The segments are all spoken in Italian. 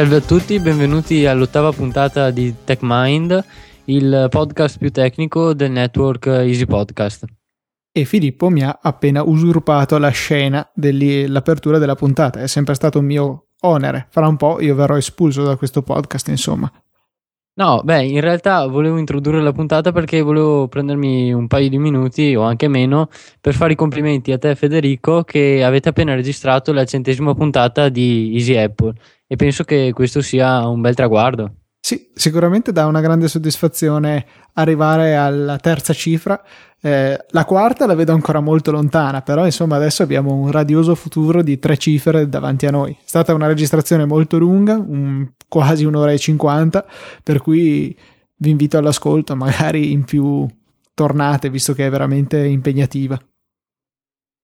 Salve a tutti, benvenuti all'ottava puntata di Tech Mind, il podcast più tecnico del network Easy Podcast. E Filippo mi ha appena usurpato la scena dell'apertura della puntata, è sempre stato un mio onere, fra un po' io verrò espulso da questo podcast, insomma. No, beh, in realtà volevo introdurre la puntata perché volevo prendermi un paio di minuti o anche meno per fare i complimenti a te, Federico, che avete appena registrato la 100ª puntata di Easy Apple e penso che questo sia un bel traguardo. Sì, sicuramente dà una grande soddisfazione arrivare alla terza cifra, la quarta la vedo ancora molto lontana, però insomma adesso abbiamo un radioso futuro di 3 cifre davanti a noi. È stata una registrazione molto lunga, quasi 1 ora e 50, per cui vi invito all'ascolto, magari in più tornate visto che è veramente impegnativa.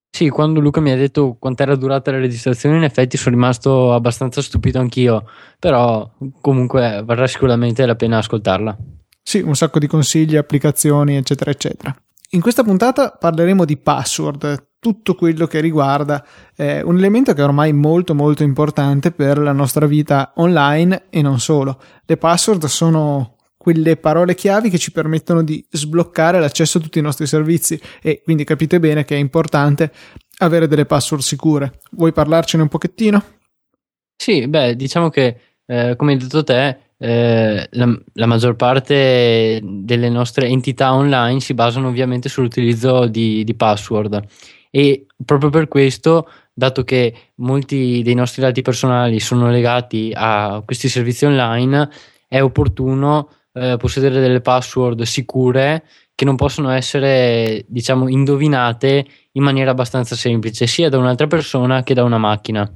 Sì, quando Luca mi ha detto quant'era durata la registrazione, in effetti sono rimasto abbastanza stupito anch'io, però comunque varrà sicuramente la pena ascoltarla. Sì, un sacco di consigli, applicazioni, eccetera, eccetera. In questa puntata parleremo di password, tutto quello che riguarda un elemento che è ormai molto molto importante per la nostra vita online e non solo. Le password sono quelle parole chiavi che ci permettono di sbloccare l'accesso a tutti i nostri servizi e quindi capite bene che è importante avere delle password sicure. Vuoi parlarcene un pochettino? Sì, beh, diciamo che come hai detto te, la maggior parte delle nostre entità online si basano ovviamente sull'utilizzo di password e proprio per questo, dato che molti dei nostri dati personali sono legati a questi servizi online, è opportuno possedere delle password sicure che non possono essere, diciamo, indovinate in maniera abbastanza semplice sia da un'altra persona che da una macchine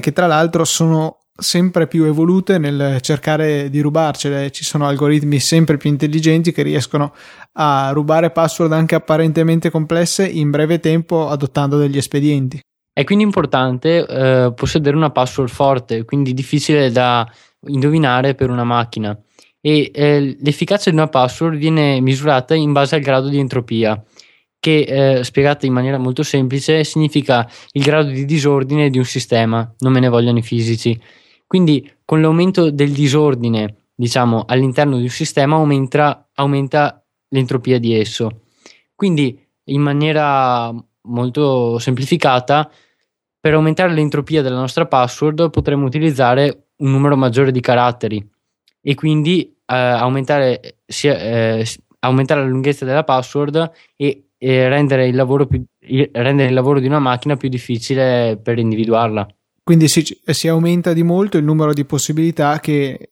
che tra l'altro sono sempre più evolute nel cercare di rubarcele. Ci sono algoritmi sempre più intelligenti che riescono a rubare password anche apparentemente complesse in breve tempo adottando degli espedienti. È quindi importante possedere una password forte, quindi difficile da indovinare per una macchina, e l'efficacia di una password viene misurata in base al grado di entropia che, spiegata in maniera molto semplice, significa il grado di disordine di un sistema, non me ne vogliono i fisici. Quindi con l'aumento del disordine, diciamo, all'interno di un sistema aumenta l'entropia di esso. Quindi in maniera molto semplificata, per aumentare l'entropia della nostra password potremmo utilizzare un numero maggiore di caratteri e quindi aumentare la lunghezza della password e rendere il lavoro di una macchina più difficile per individuarla. Quindi si aumenta di molto il numero di possibilità che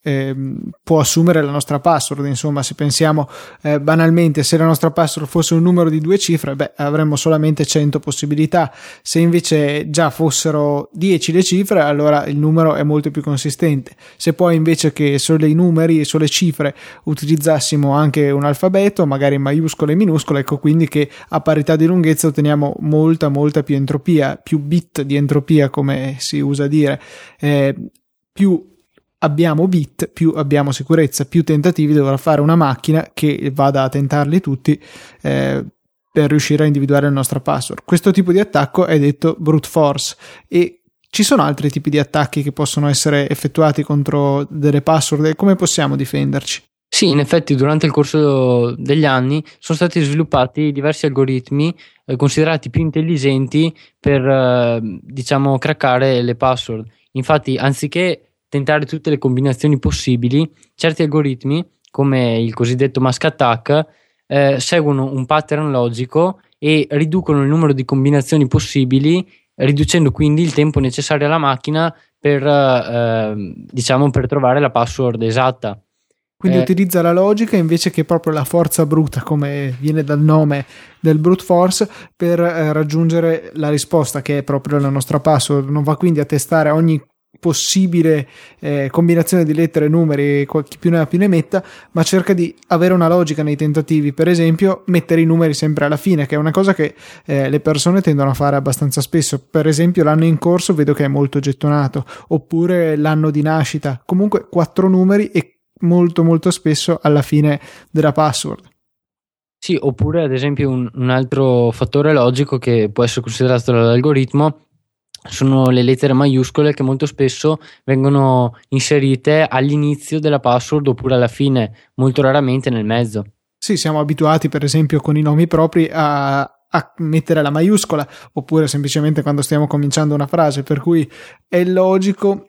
può assumere la nostra password. Insomma, se pensiamo banalmente, se la nostra password fosse un numero di 2 cifre, beh, avremmo solamente 100 possibilità. Se invece già fossero 10 le cifre, allora il numero è molto più consistente. Se poi invece che solo i numeri e solo le cifre utilizzassimo anche un alfabeto, magari maiuscole e minuscole, ecco quindi che a parità di lunghezza otteniamo molta molta più entropia, più bit di entropia come si usa dire. Più abbiamo bit, più abbiamo sicurezza, più tentativi dovrà fare una macchina che vada a tentarli tutti per riuscire a individuare la nostra password. Questo tipo di attacco è detto brute force, e ci sono altri tipi di attacchi che possono essere effettuati contro delle password e come possiamo difenderci? Sì, in effetti durante il corso degli anni sono stati sviluppati diversi algoritmi considerati più intelligenti per diciamo craccare le password. Infatti, anziché tentare tutte le combinazioni possibili, certi algoritmi, come il cosiddetto mask attack, seguono un pattern logico e riducono il numero di combinazioni possibili, riducendo quindi il tempo necessario alla macchina per trovare la password esatta. Quindi utilizza la logica invece che proprio la forza bruta, come viene dal nome del brute force, per raggiungere la risposta che è proprio la nostra password. Non va quindi a testare ogni possibile combinazione di lettere, numeri, chi più ne ha più ne metta, ma cerca di avere una logica nei tentativi. Per esempio, mettere i numeri sempre alla fine, che è una cosa che le persone tendono a fare abbastanza spesso. Per esempio, l'anno in corso vedo che è molto gettonato, oppure l'anno di nascita. Comunque 4 numeri e molto molto spesso alla fine della password. Sì, oppure ad esempio un altro fattore logico che può essere considerato dall'algoritmo sono le lettere maiuscole che molto spesso vengono inserite all'inizio della password oppure alla fine, molto raramente nel mezzo. Sì, siamo abituati per esempio con i nomi propri a mettere la maiuscola, oppure semplicemente quando stiamo cominciando una frase, per cui è logico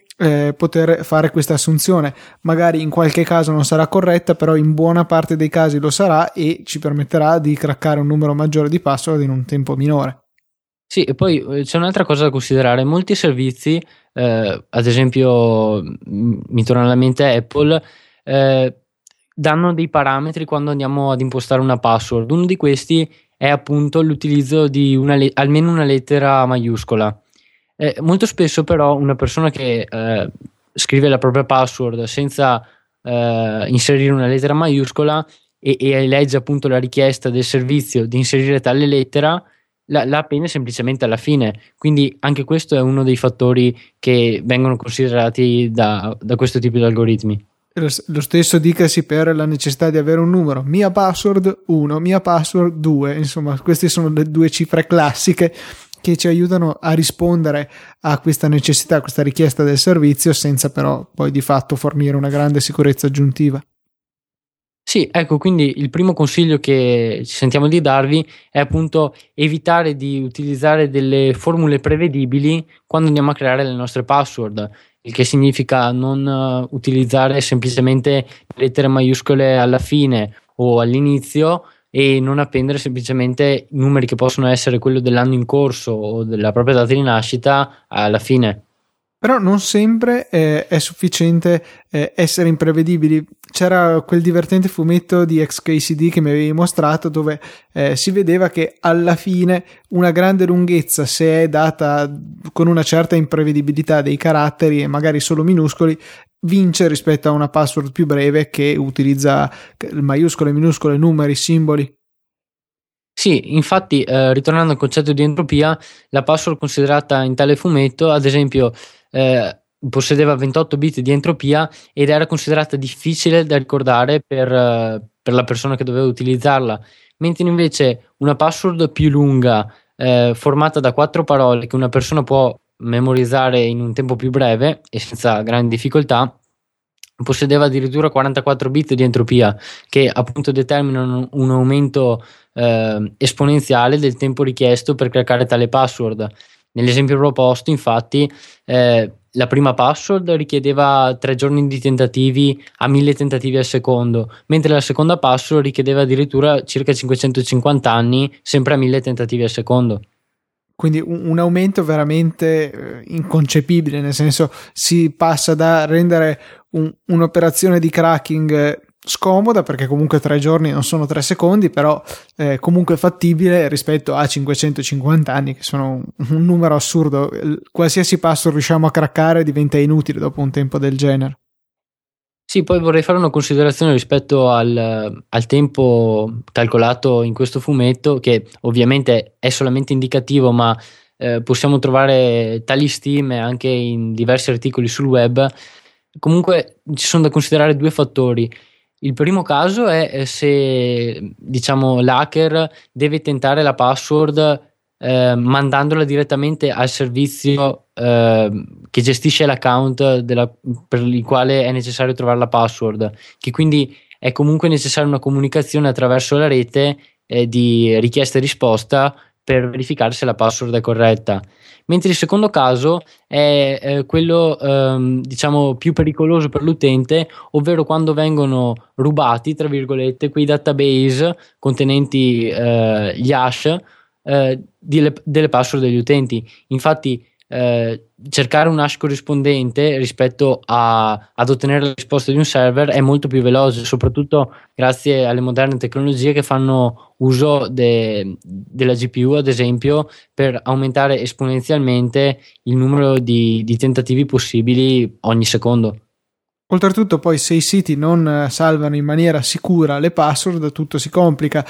poter fare questa assunzione. Magari in qualche caso non sarà corretta, però in buona parte dei casi lo sarà e ci permetterà di craccare un numero maggiore di password in un tempo minore. Sì, e poi c'è un'altra cosa da considerare. Molti servizi, ad esempio mi torna alla mente Apple, danno dei parametri quando andiamo ad impostare una password. Uno di questi è appunto l'utilizzo di almeno una lettera maiuscola. Molto spesso però una persona che scrive la propria password senza inserire una lettera maiuscola e legge appunto la richiesta del servizio di inserire tale lettera, la appende semplicemente alla fine. Quindi anche questo è uno dei fattori che vengono considerati da questo tipo di algoritmi. Lo stesso dicasi per la necessità di avere un numero, mia password 1, mia password 2, insomma queste sono le due cifre classiche che ci aiutano a rispondere a questa necessità, a questa richiesta del servizio, senza però poi di fatto fornire una grande sicurezza aggiuntiva. Sì, ecco, quindi il primo consiglio che ci sentiamo di darvi è appunto evitare di utilizzare delle formule prevedibili quando andiamo a creare le nostre password, il che significa non utilizzare semplicemente lettere maiuscole alla fine o all'inizio e non appendere semplicemente numeri che possono essere quello dell'anno in corso o della propria data di nascita alla fine. Però non sempre è sufficiente essere imprevedibili. C'era quel divertente fumetto di XKCD che mi avevi mostrato dove si vedeva che alla fine una grande lunghezza, se è data con una certa imprevedibilità dei caratteri e magari solo minuscoli, vince rispetto a una password più breve che utilizza maiuscole, minuscole, numeri, simboli. Sì, infatti ritornando al concetto di entropia, la password considerata in tale fumetto ad esempio possedeva 28 bit di entropia ed era considerata difficile da ricordare per la persona che doveva utilizzarla, mentre invece una password più lunga formata da 4 parole che una persona può memorizzare in un tempo più breve e senza grandi difficoltà possedeva addirittura 44 bit di entropia, che appunto determinano un aumento esponenziale del tempo richiesto per creare tale password. Nell'esempio proposto, infatti, la prima password richiedeva 3 giorni di tentativi a 1000 tentativi al secondo, mentre la seconda password richiedeva addirittura circa 550 anni, sempre a 1000 tentativi al secondo. Quindi un aumento veramente inconcepibile, nel senso si passa da rendere un'operazione di cracking scomoda, perché comunque 3 giorni non sono 3 secondi, però comunque fattibile, rispetto a 550 anni che sono un numero assurdo. Qualsiasi passo riusciamo a craccare diventa inutile dopo un tempo del genere. Sì, poi vorrei fare una considerazione rispetto al tempo calcolato in questo fumetto, che ovviamente è solamente indicativo, ma possiamo trovare tali stime anche in diversi articoli sul web. Comunque ci sono da considerare 2 fattori. Il primo caso è se, diciamo, l'hacker deve tentare la password mandandola direttamente al servizio che gestisce l'account per il quale è necessario trovare la password, che quindi è comunque necessaria una comunicazione attraverso la rete di richiesta e risposta per verificare se la password è corretta. Mentre il secondo caso è quello diciamo più pericoloso per l'utente, ovvero quando vengono rubati, tra virgolette, quei database contenenti gli hash delle password degli utenti. Infatti cercare un hash corrispondente rispetto ad ottenere la risposta di un server è molto più veloce, soprattutto grazie alle moderne tecnologie che fanno uso della GPU, ad esempio, per aumentare esponenzialmente il numero di tentativi possibili ogni secondo. Oltretutto poi, se i siti non salvano in maniera sicura le password, tutto si complica.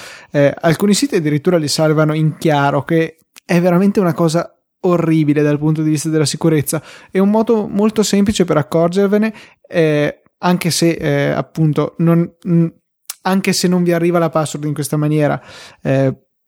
Alcuni siti addirittura li salvano in chiaro, che è veramente una cosa orribile dal punto di vista della sicurezza. È un modo molto semplice per accorgervene, anche se appunto anche se non vi arriva la password in questa maniera.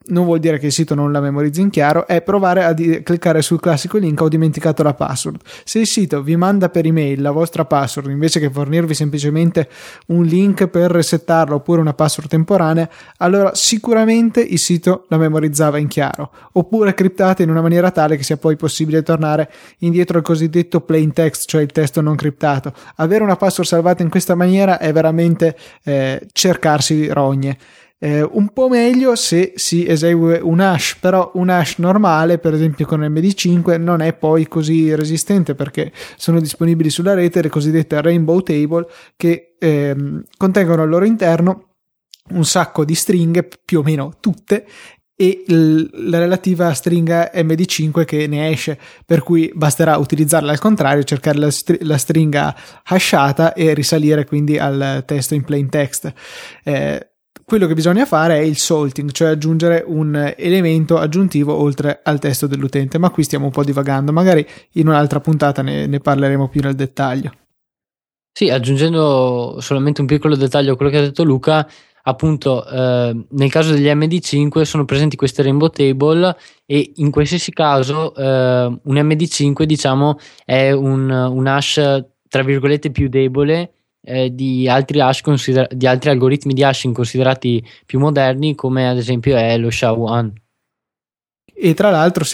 non vuol dire che il sito non la memorizzi in chiaro, è provare a cliccare sul classico link "ho dimenticato la password". Se il sito vi manda per email la vostra password invece che fornirvi semplicemente un link per resettarlo oppure una password temporanea, allora sicuramente il sito la memorizzava in chiaro, oppure criptata in una maniera tale che sia poi possibile tornare indietro al cosiddetto plain text, cioè il testo non criptato. Avere una password salvata in questa maniera è veramente cercarsi rogne. Un po' meglio se si esegue un hash, però un hash normale, per esempio con MD5, non è poi così resistente, perché sono disponibili sulla rete le cosiddette rainbow table che contengono al loro interno un sacco di stringhe, più o meno tutte, e la relativa stringa MD5 che ne esce, per cui basterà utilizzarla al contrario, cercare la stringa hashata e risalire quindi al testo in plain text. Quello che bisogna fare è il salting, cioè aggiungere un elemento aggiuntivo oltre al testo dell'utente, ma qui stiamo un po' divagando, magari in un'altra puntata ne parleremo più nel dettaglio. Sì, aggiungendo solamente un piccolo dettaglio a quello che ha detto Luca, appunto nel caso degli MD5 sono presenti queste rainbow table e in qualsiasi caso un MD5 diciamo è un hash tra virgolette più debole di altri hash di altri algoritmi di hashing considerati più moderni, come ad esempio è lo SHA-1. E tra l'altro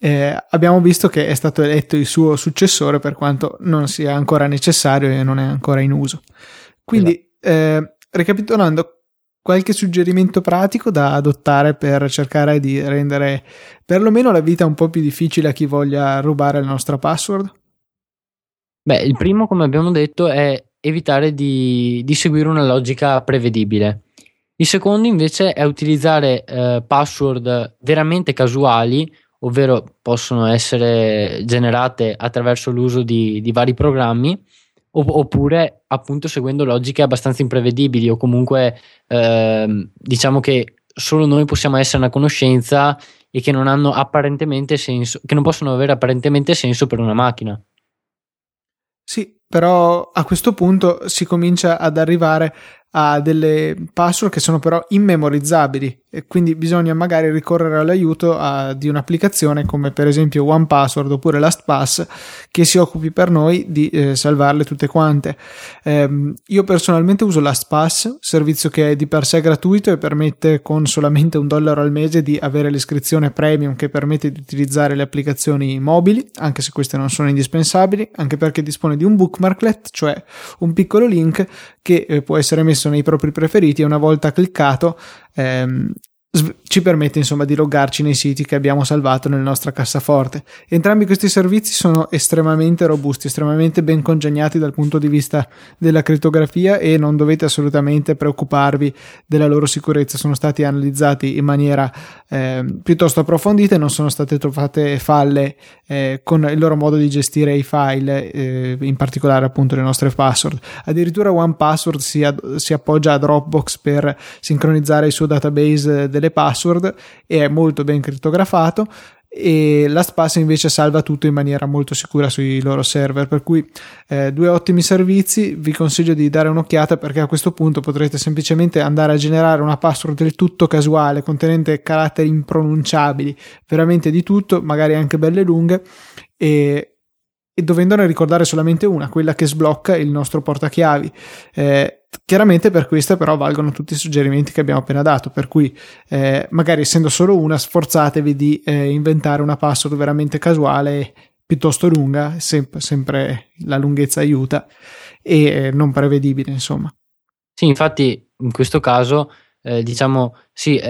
abbiamo visto che è stato eletto il suo successore, per quanto non sia ancora necessario e non è ancora in uso. Quindi ricapitolando, qualche suggerimento pratico da adottare per cercare di rendere perlomeno la vita un po' più difficile a chi voglia rubare la nostra password? Beh, il primo, come abbiamo detto, è evitare di seguire una logica prevedibile. Il secondo invece è utilizzare password veramente casuali, ovvero possono essere generate attraverso l'uso di vari programmi, oppure appunto seguendo logiche abbastanza imprevedibili, o comunque diciamo che solo noi possiamo essere a conoscenza e che non hanno apparentemente senso, che non possono avere apparentemente senso per una macchina. Sì, però a questo punto si comincia ad arrivare a delle password che sono però immemorizzabili, e quindi bisogna magari ricorrere all'aiuto di un'applicazione come per esempio 1Password oppure LastPass, che si occupi per noi di salvarle tutte quante. Io personalmente uso LastPass, servizio che è di per sé gratuito e permette con solamente $1 al mese di avere l'iscrizione premium che permette di utilizzare le applicazioni mobili, anche se queste non sono indispensabili, anche perché dispone di un bookmarklet, cioè un piccolo link che può essere messo nei propri preferiti, e una volta cliccato ci permette insomma di loggarci nei siti che abbiamo salvato nella nostra cassaforte. Entrambi questi servizi sono estremamente robusti, estremamente ben congegnati dal punto di vista della crittografia, e non dovete assolutamente preoccuparvi della loro sicurezza. Sono stati analizzati in maniera piuttosto approfondita e non sono state trovate falle con il loro modo di gestire i file, in particolare appunto le nostre password. Addirittura 1Password si appoggia a Dropbox per sincronizzare il suo database delle password e è molto ben crittografato, e LastPass invece salva tutto in maniera molto sicura sui loro server, per cui due ottimi servizi. Vi consiglio di dare un'occhiata, perché a questo punto potrete semplicemente andare a generare una password del tutto casuale, contenente caratteri impronunciabili, veramente di tutto, magari anche belle lunghe, e dovendone ricordare solamente una, quella che sblocca il nostro portachiavi. Chiaramente per questa però valgono tutti i suggerimenti che abbiamo appena dato, per cui magari essendo solo una, sforzatevi di inventare una password veramente casuale, piuttosto lunga, sempre la lunghezza aiuta, e non prevedibile insomma. Sì, infatti in questo caso diciamo sì,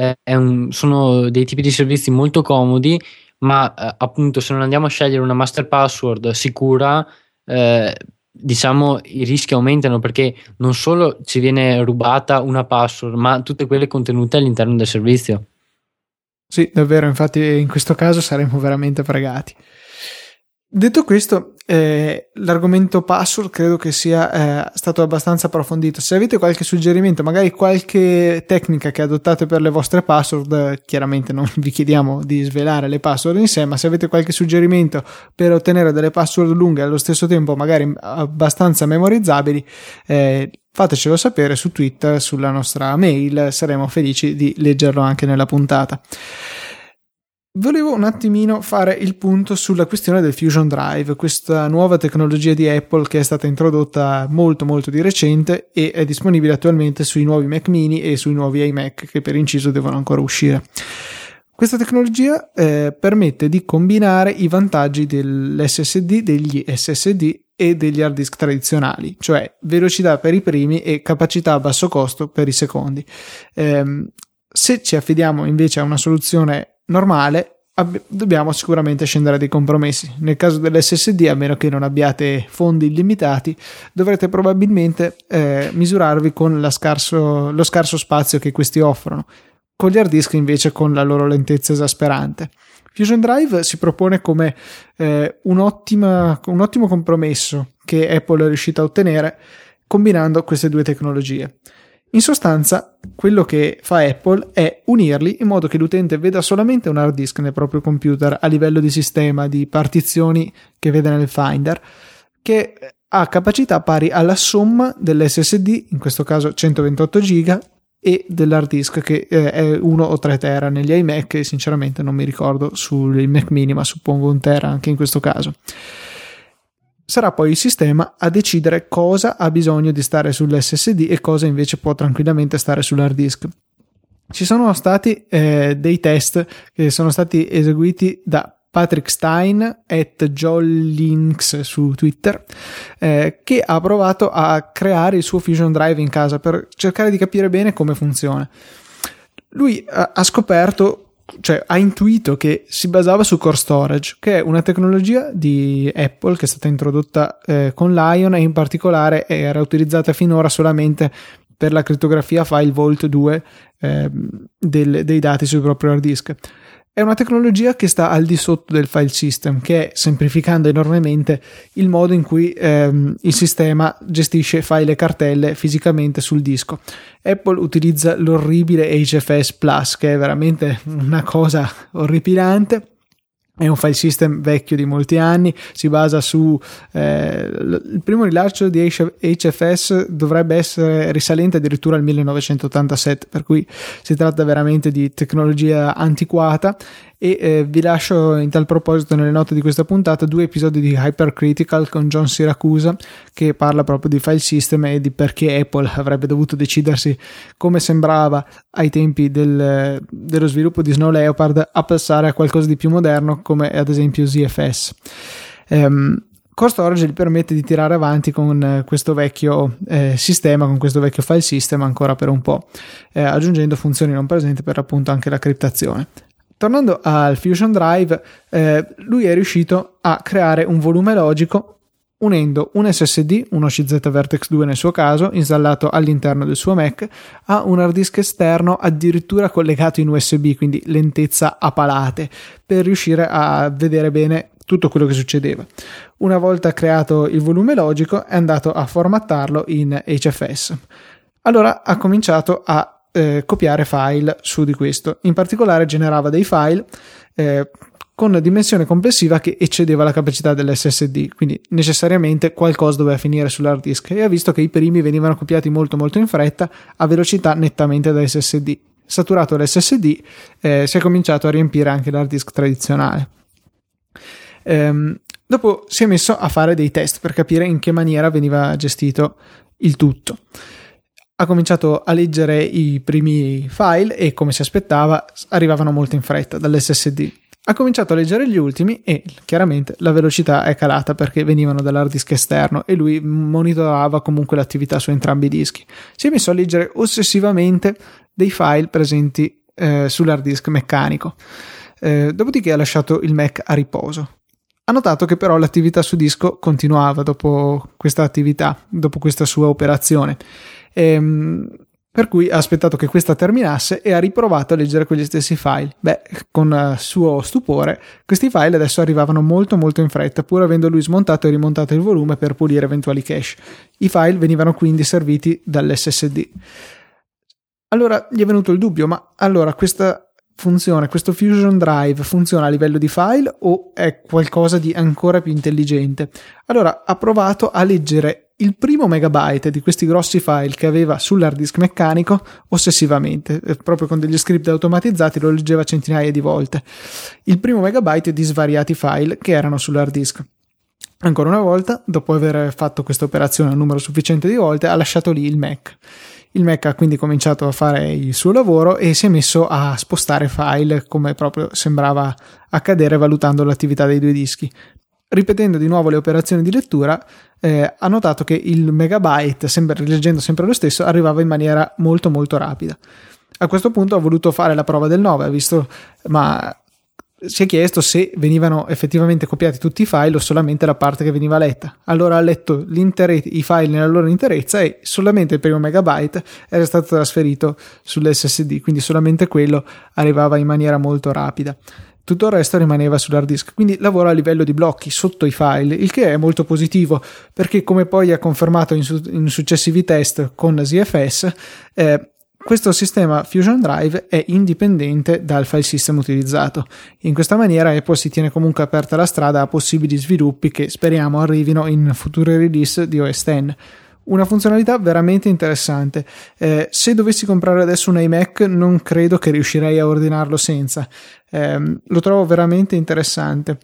sono dei tipi di servizi molto comodi, ma appunto se non andiamo a scegliere una master password sicura diciamo i rischi aumentano, perché non solo ci viene rubata una password, ma tutte quelle contenute all'interno del servizio. Sì, davvero, infatti in questo caso saremmo veramente fregati. Detto questo, l'argomento password credo che sia stato abbastanza approfondito. Se avete qualche suggerimento, magari qualche tecnica che adottate per le vostre password, chiaramente non vi chiediamo di svelare le password in sé, ma se avete qualche suggerimento per ottenere delle password lunghe e allo stesso tempo magari abbastanza memorizzabili, fatecelo sapere su Twitter, sulla nostra mail, saremo felici di leggerlo anche nella puntata. Volevo un attimino fare il punto sulla questione del Fusion Drive, questa nuova tecnologia di Apple che è stata introdotta molto di recente e è disponibile attualmente sui nuovi Mac mini e sui nuovi iMac, che per inciso devono ancora uscire. Questa tecnologia permette di combinare i vantaggi dell'SSD, degli SSD e degli hard disk tradizionali, cioè velocità per i primi e capacità a basso costo per i secondi. Se ci affidiamo invece a una soluzione normale, dobbiamo sicuramente scendere a dei compromessi. Nel caso dell'SSD, a meno che non abbiate fondi illimitati, dovrete probabilmente misurarvi con lo scarso spazio che questi offrono, con gli hard disk invece con la loro lentezza esasperante. Fusion Drive si propone come un ottimo compromesso che Apple è riuscita a ottenere combinando queste due tecnologie. In sostanza, quello che fa Apple è unirli in modo che l'utente veda solamente un hard disk nel proprio computer a livello di sistema, di partizioni che vede nel Finder, che ha capacità pari alla somma dell'SSD, in questo caso 128 GB, e dell'hard disk che è 1 o 3 tera negli iMac, e sinceramente non mi ricordo sui Mac mini, ma suppongo 1 tera anche in questo caso. Sarà poi il sistema a decidere cosa ha bisogno di stare sull'SSD e cosa invece può tranquillamente stare sull'hard disk. Ci sono stati dei test che sono stati eseguiti da Patrick Stein @JoelLinks su Twitter, che ha provato a creare il suo Fusion Drive in casa per cercare di capire bene come funziona. Lui ha scoperto, cioè ha intuito, che si basava su Core Storage, che è una tecnologia di Apple che è stata introdotta con l'iPhone, e in particolare era utilizzata finora solamente per la crittografia FileVault 2 dei dati sul proprio hard disk. È una tecnologia che sta al di sotto del file system, che è, semplificando enormemente, il modo in cui il sistema gestisce file e cartelle fisicamente sul disco. Apple utilizza l'orribile HFS Plus, che è veramente una cosa orripilante. È un file system vecchio di molti anni, si basa su il primo rilascio di HFS dovrebbe essere risalente addirittura al 1987, per cui si tratta veramente di tecnologia antiquata, e vi lascio in tal proposito nelle note di questa puntata 2 episodi di Hypercritical con John Siracusa, che parla proprio di file system e di perché Apple avrebbe dovuto decidersi, come sembrava ai tempi dello sviluppo di Snow Leopard, a passare a qualcosa di più moderno come ad esempio ZFS. Core Storage gli permette di tirare avanti con questo vecchio sistema, con questo vecchio file system ancora per un po', aggiungendo funzioni non presenti, per appunto anche la criptazione. Tornando al Fusion Drive, lui è riuscito a creare un volume logico unendo un SSD, uno CZ Vertex 2 nel suo caso, installato all'interno del suo Mac, a un hard disk esterno addirittura collegato in USB, quindi lentezza a palate, per riuscire a vedere bene tutto quello che succedeva. Una volta creato il volume logico, è andato a formattarlo in HFS. Allora ha cominciato a copiare file su di questo. In particolare generava dei file con una dimensione complessiva che eccedeva la capacità dell'SSD, quindi necessariamente qualcosa doveva finire sull'hard disk, e ha visto che i primi venivano copiati molto in fretta, a velocità nettamente da SSD. Saturato l'SSD, si è cominciato a riempire anche l'hard disk tradizionale. Dopo si è messo a fare dei test per capire in che maniera veniva gestito il tutto. Ha cominciato a leggere i primi file e, come si aspettava, arrivavano molto in fretta dall'SSD. Ha cominciato a leggere gli ultimi e chiaramente la velocità è calata, perché venivano dall'hard disk esterno e lui monitorava comunque l'attività su entrambi i dischi. Si è messo a leggere ossessivamente dei file presenti sull'hard disk meccanico, dopodiché ha lasciato il Mac a riposo. Ha notato che però l'attività su disco continuava dopo questa sua operazione. per cui ha aspettato che questa terminasse e ha riprovato a leggere quegli stessi file. Beh, con suo stupore, questi file adesso arrivavano molto in fretta, pur avendo lui smontato e rimontato il volume per pulire eventuali cache. I file venivano quindi serviti dall'SSD. Allora gli è venuto il dubbio, ma allora questa funzione, questo Fusion Drive funziona a livello di file o è qualcosa di ancora più intelligente? Allora ha provato a leggere il primo megabyte di questi grossi file che aveva sull'hard disk meccanico ossessivamente, proprio con degli script automatizzati lo leggeva centinaia di volte, il primo megabyte di svariati file che erano sull'hard disk. Ancora una volta, dopo aver fatto questa operazione un numero sufficiente di volte, ha lasciato lì il Mac. Il Mac ha quindi cominciato a fare il suo lavoro e si è messo a spostare file come proprio sembrava accadere valutando l'attività dei due dischi. Ripetendo di nuovo le operazioni di lettura, ha notato che il megabyte, leggendo sempre lo stesso, arrivava in maniera molto rapida. A questo punto ha voluto fare la prova del 9, ha visto, ma si è chiesto se venivano effettivamente copiati tutti i file o solamente la parte che veniva letta. Allora ha letto i file nella loro interezza e solamente il primo megabyte era stato trasferito sull'SSD, quindi solamente quello arrivava in maniera molto rapida. Tutto il resto rimaneva sull'hard disk, quindi lavora a livello di blocchi sotto i file, il che è molto positivo perché, come poi ha confermato in successivi test con ZFS, questo sistema Fusion Drive è indipendente dal file system utilizzato. In questa maniera Apple si tiene comunque aperta la strada a possibili sviluppi che speriamo arrivino in future release di OS X. Una funzionalità veramente interessante. Se dovessi comprare adesso un iMac non credo che riuscirei a ordinarlo senza. Lo trovo veramente interessante,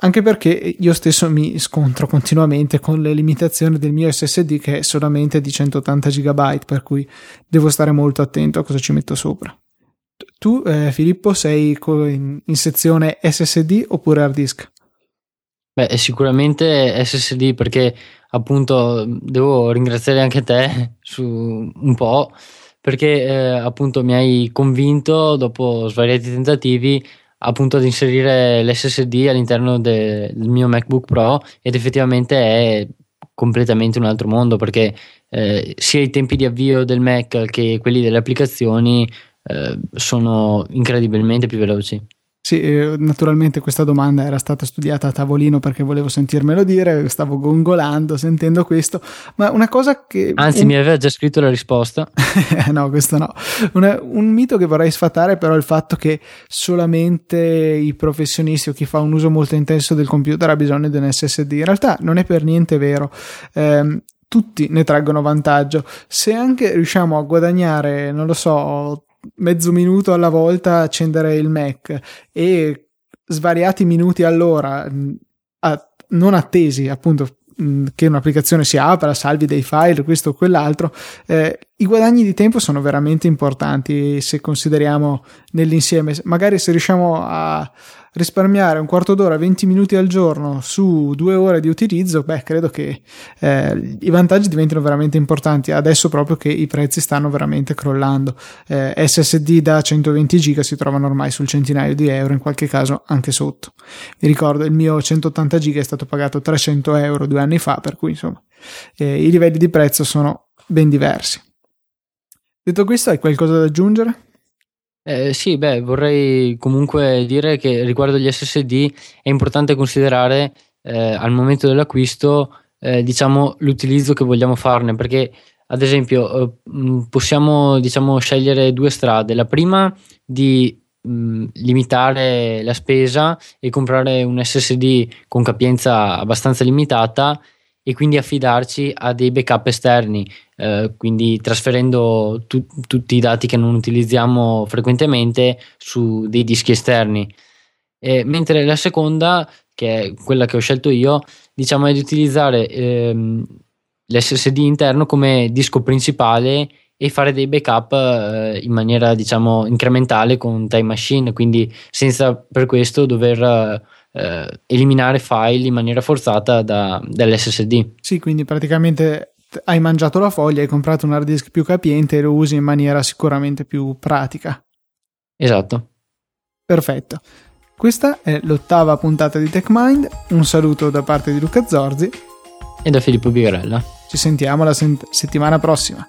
anche perché io stesso mi scontro continuamente con le limitazioni del mio SSD, che è solamente di 180 GB, per cui devo stare molto attento a cosa ci metto sopra. Tu Filippo sei in sezione SSD oppure hard disk? Beh, sicuramente SSD, perché appunto devo ringraziare anche te su un po', perché appunto mi hai convinto dopo svariati tentativi appunto ad inserire l'SSD all'interno del mio MacBook Pro, ed effettivamente è completamente un altro mondo, perché sia i tempi di avvio del Mac che quelli delle applicazioni sono incredibilmente più veloci. Sì, naturalmente questa domanda era stata studiata a tavolino perché volevo sentirmelo dire, stavo gongolando sentendo questo, ma una cosa che... Anzi, mi aveva già scritto la risposta. No, questo no. Un mito che vorrei sfatare però è il fatto che solamente i professionisti o chi fa un uso molto intenso del computer ha bisogno di un SSD. In realtà non è per niente vero. Tutti ne traggono vantaggio. Se anche riusciamo a guadagnare, non lo so, mezzo minuto alla volta accendere il Mac e svariati minuti all'ora non attesi, appunto, che un'applicazione si apra, salvi dei file, questo o quell'altro, i guadagni di tempo sono veramente importanti se consideriamo nell'insieme. Magari se riusciamo a risparmiare un quarto d'ora, 20 minuti al giorno su 2 ore di utilizzo, beh, credo che i vantaggi diventino veramente importanti adesso, proprio che i prezzi stanno veramente crollando. SSD da 120 giga si trovano ormai sul centinaio di euro, in qualche caso anche sotto. Vi ricordo, il mio 180 giga è stato pagato 300 euro 2 anni fa, per cui insomma i livelli di prezzo sono ben diversi. Detto questo, hai qualcosa da aggiungere? Sì, beh, vorrei comunque dire che riguardo gli SSD è importante considerare al momento dell'acquisto diciamo l'utilizzo che vogliamo farne, perché ad esempio possiamo diciamo scegliere 2 strade. La prima di limitare la spesa e comprare un SSD con capienza abbastanza limitata e quindi affidarci a dei backup esterni, quindi trasferendo tutti i dati che non utilizziamo frequentemente su dei dischi esterni. Mentre la seconda, che è quella che ho scelto io, diciamo è di utilizzare l'SSD interno come disco principale e fare dei backup in maniera diciamo incrementale con Time Machine, quindi senza per questo dover eliminare file in maniera forzata dall'SSD. Sì, quindi praticamente hai mangiato la foglia, hai comprato un hard disk più capiente e lo usi in maniera sicuramente più pratica. Esatto. Perfetto. Questa è l'8ª puntata di Tech Mind. Un saluto da parte di Luca Zorzi e da Filippo Bigarella. Ci sentiamo la settimana prossima.